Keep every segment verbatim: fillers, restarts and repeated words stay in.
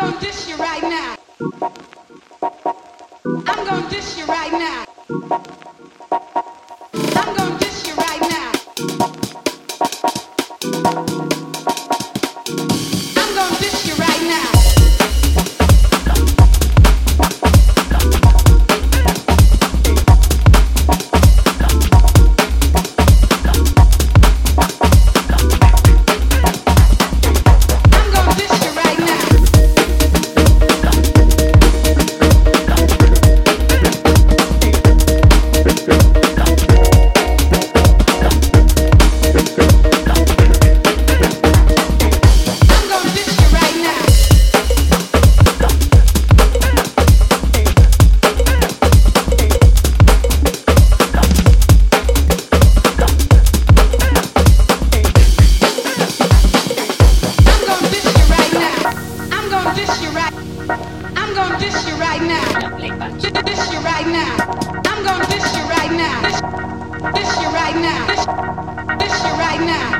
gonna dish you right now. I'm gonna dish you right now. I'm gonna dish you right now. I'm gonna dish you right now. I'm gonna dish you right now. Dish you right now. I'm gonna dish you right now. Dish you right now. Dish you right now.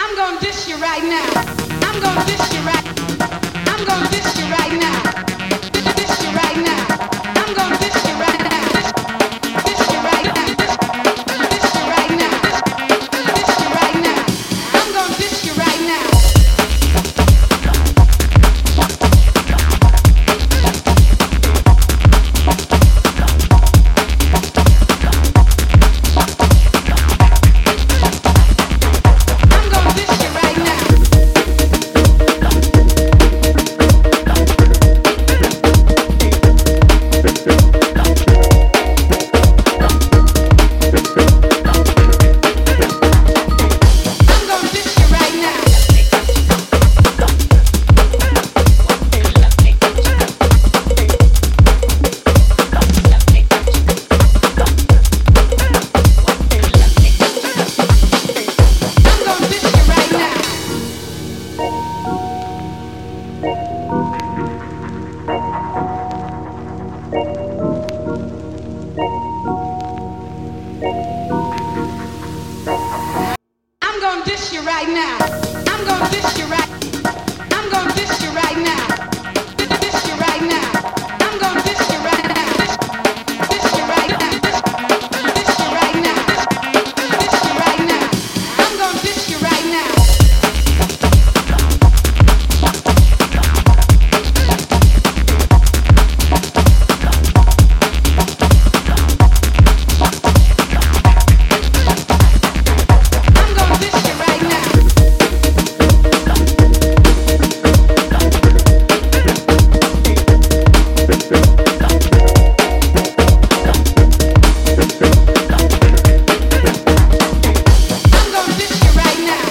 I'm gonna dish you right now. I'm gonna dish you.